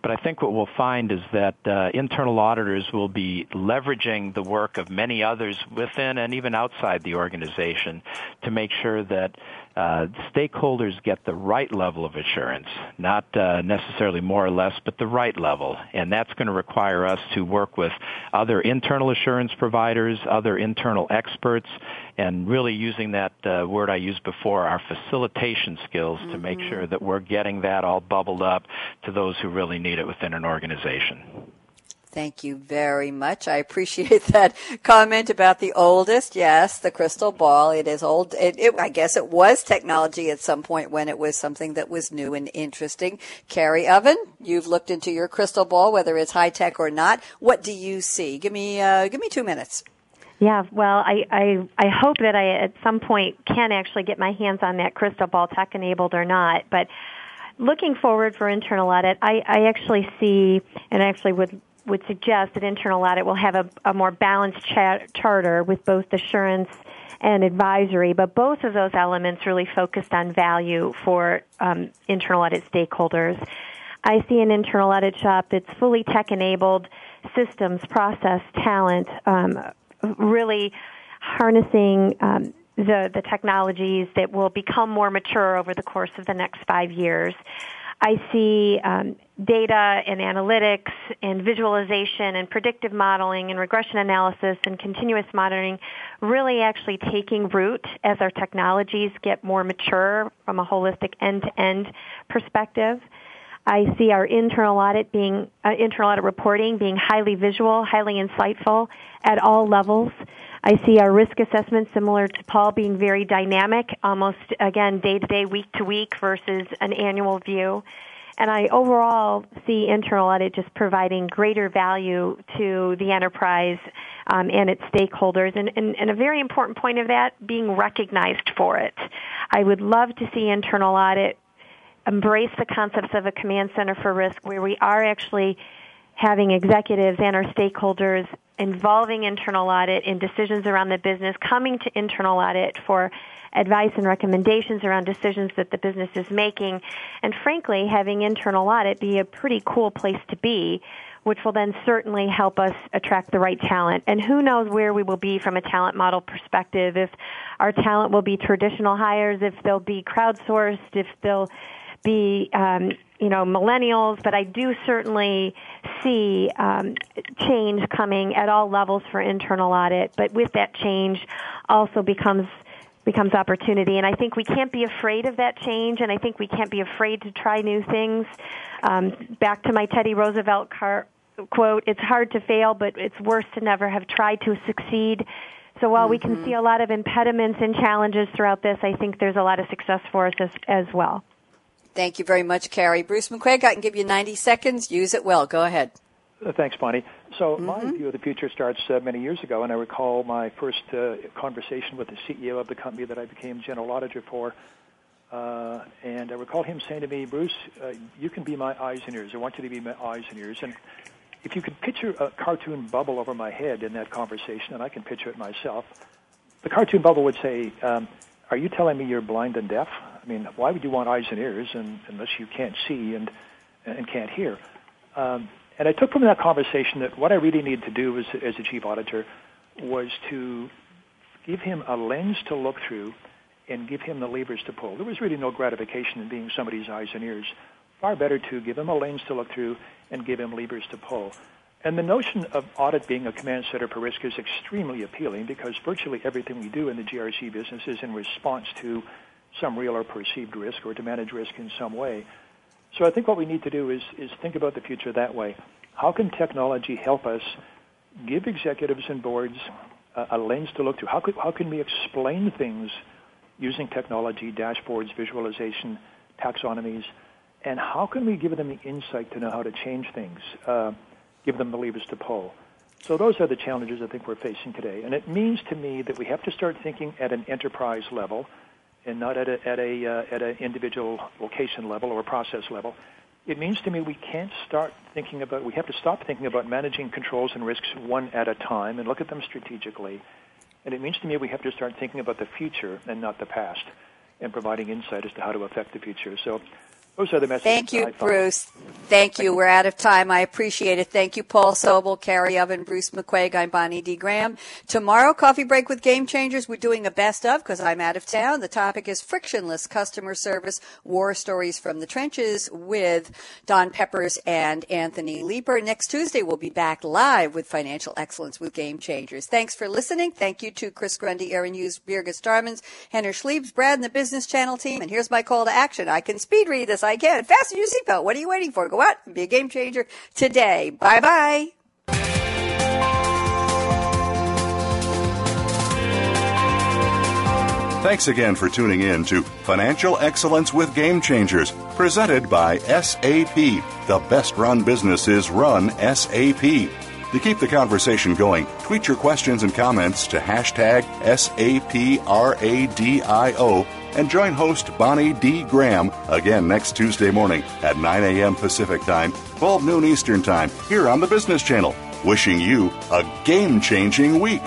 But I think what we'll find is that uh, internal auditors will be leveraging the work of many others within and even outside the organization to make sure that Uh, stakeholders get the right level of assurance, not uh, necessarily more or less, but the right level. And that's going to require us to work with other internal assurance providers, other internal experts, and really using that uh, word I used before, our facilitation skills, mm-hmm. to make sure that we're getting that all bubbled up to those who really need it within an organization. Thank you very much. I appreciate that comment about the oldest. Yes, the crystal ball. It is old. It, it, I guess it was technology at some point when it was something that was new and interesting. Carrie Oven, you've looked into your crystal ball, whether it's high tech or not. What do you see? Give me, uh, give me two minutes. Yeah, well, I, I, I hope that I at some point can actually get my hands on that crystal ball, tech enabled or not, but looking forward for internal audit, I, I actually see, and I actually would would suggest that internal audit will have a, a more balanced cha- charter with both assurance and advisory, but both of those elements really focused on value for um, internal audit stakeholders. I see an internal audit shop that's fully tech-enabled, systems, process, talent, um, really harnessing um, the, the technologies that will become more mature over the course of the next five years. I see um, data and analytics and visualization and predictive modeling and regression analysis and continuous monitoring really actually taking root as our technologies get more mature from a holistic end-to-end perspective. I see our internal audit being uh, internal audit reporting being highly visual, highly insightful at all levels. I see our risk assessment, similar to Paul, being very dynamic, almost, again, day-to-day, week-to-week versus an annual view. And I overall see internal audit just providing greater value to the enterprise um, and its stakeholders, and, and, and a very important point of that, being recognized for it. I would love to see internal audit embrace the concepts of a command center for risk, where we are actually having executives and our stakeholders involving internal audit in decisions around the business, coming to internal audit for advice and recommendations around decisions that the business is making, and frankly, having internal audit be a pretty cool place to be, which will then certainly help us attract the right talent. And who knows where we will be from a talent model perspective, if our talent will be traditional hires, if they'll be crowdsourced, if they'll be um, you know, millennials, but I do certainly see um, change coming at all levels for internal audit. But with that change also becomes becomes opportunity, and I think we can't be afraid of that change, and I think we can't be afraid to try new things. Um, back to my Teddy Roosevelt car- quote, it's hard to fail, but it's worse to never have tried to succeed. So while mm-hmm. we can see a lot of impediments and challenges throughout this, I think there's a lot of success for us as, as well. Thank you very much, Carrie. Bruce McQuaig, I can give you ninety seconds. Use it well. Go ahead. Thanks, Bonnie. So mm-hmm. my view of the future starts uh, many years ago, and I recall my first uh, conversation with the C E O of the company that I became general auditor for. Uh, and I recall him saying to me, Bruce, uh, you can be my eyes and ears. I want you to be my eyes and ears. And if you could picture a cartoon bubble over my head in that conversation, and I can picture it myself, the cartoon bubble would say, um, are you telling me you're blind and deaf? I mean, why would you want eyes and ears and, unless you can't see and and can't hear? Um, and I took from that conversation that what I really needed to do was, as a chief auditor was to give him a lens to look through and give him the levers to pull. There was really no gratification in being somebody's eyes and ears. Far better to give him a lens to look through and give him levers to pull. And the notion of audit being a command center for risk is extremely appealing because virtually everything we do in the G R C business is in response to some real or perceived risk or to manage risk in some way. So I think what we need to do is, is think about the future that way. How can technology help us give executives and boards a, a lens to look through? How, could, how can we explain things using technology, dashboards, visualization, taxonomies? And how can we give them the insight to know how to change things? Uh, give them the levers to pull. So those are the challenges I think we're facing today. And it means to me that we have to start thinking at an enterprise level and not at a, at a uh, at an individual location level or process level. It means to me we can't start thinking about, we have to stop thinking about managing controls and risks one at a time and look at them strategically. And it means to me we have to start thinking about the future and not the past and providing insight as to how to affect the future. So those are the messages. Thank you, Bruce. Thank you. We're out of time. I appreciate it. Thank you, Paul Sobel, Carrie Oven, Bruce McQuaig. I'm Bonnie D. Graham. Tomorrow, Coffee Break with Game Changers. We're doing a best of because I'm out of town. The topic is frictionless customer service, war stories from the trenches with Don Peppers and Anthony Leeper. Next Tuesday, we'll be back live with Financial Excellence with Game Changers. Thanks for listening. Thank you to Chris Grundy, Aaron Hughes, Birgit Starmans, Henry Schliebs, Brad, and the Business Channel team. And here's my call to action. I can speed read this. I can. Fasten your seatbelt. What are you waiting for? Go out and be a game changer today. Bye-bye. Thanks again for tuning in to Financial Excellence with Game Changers, presented by S A P. The best-run businesses run S A P. To keep the conversation going, tweet your questions and comments to hashtag S A P R A D I O and join host Bonnie D. Graham again next Tuesday morning at nine a.m. Pacific Time, twelve noon Eastern Time, here on the Business Channel. Wishing you a game-changing week.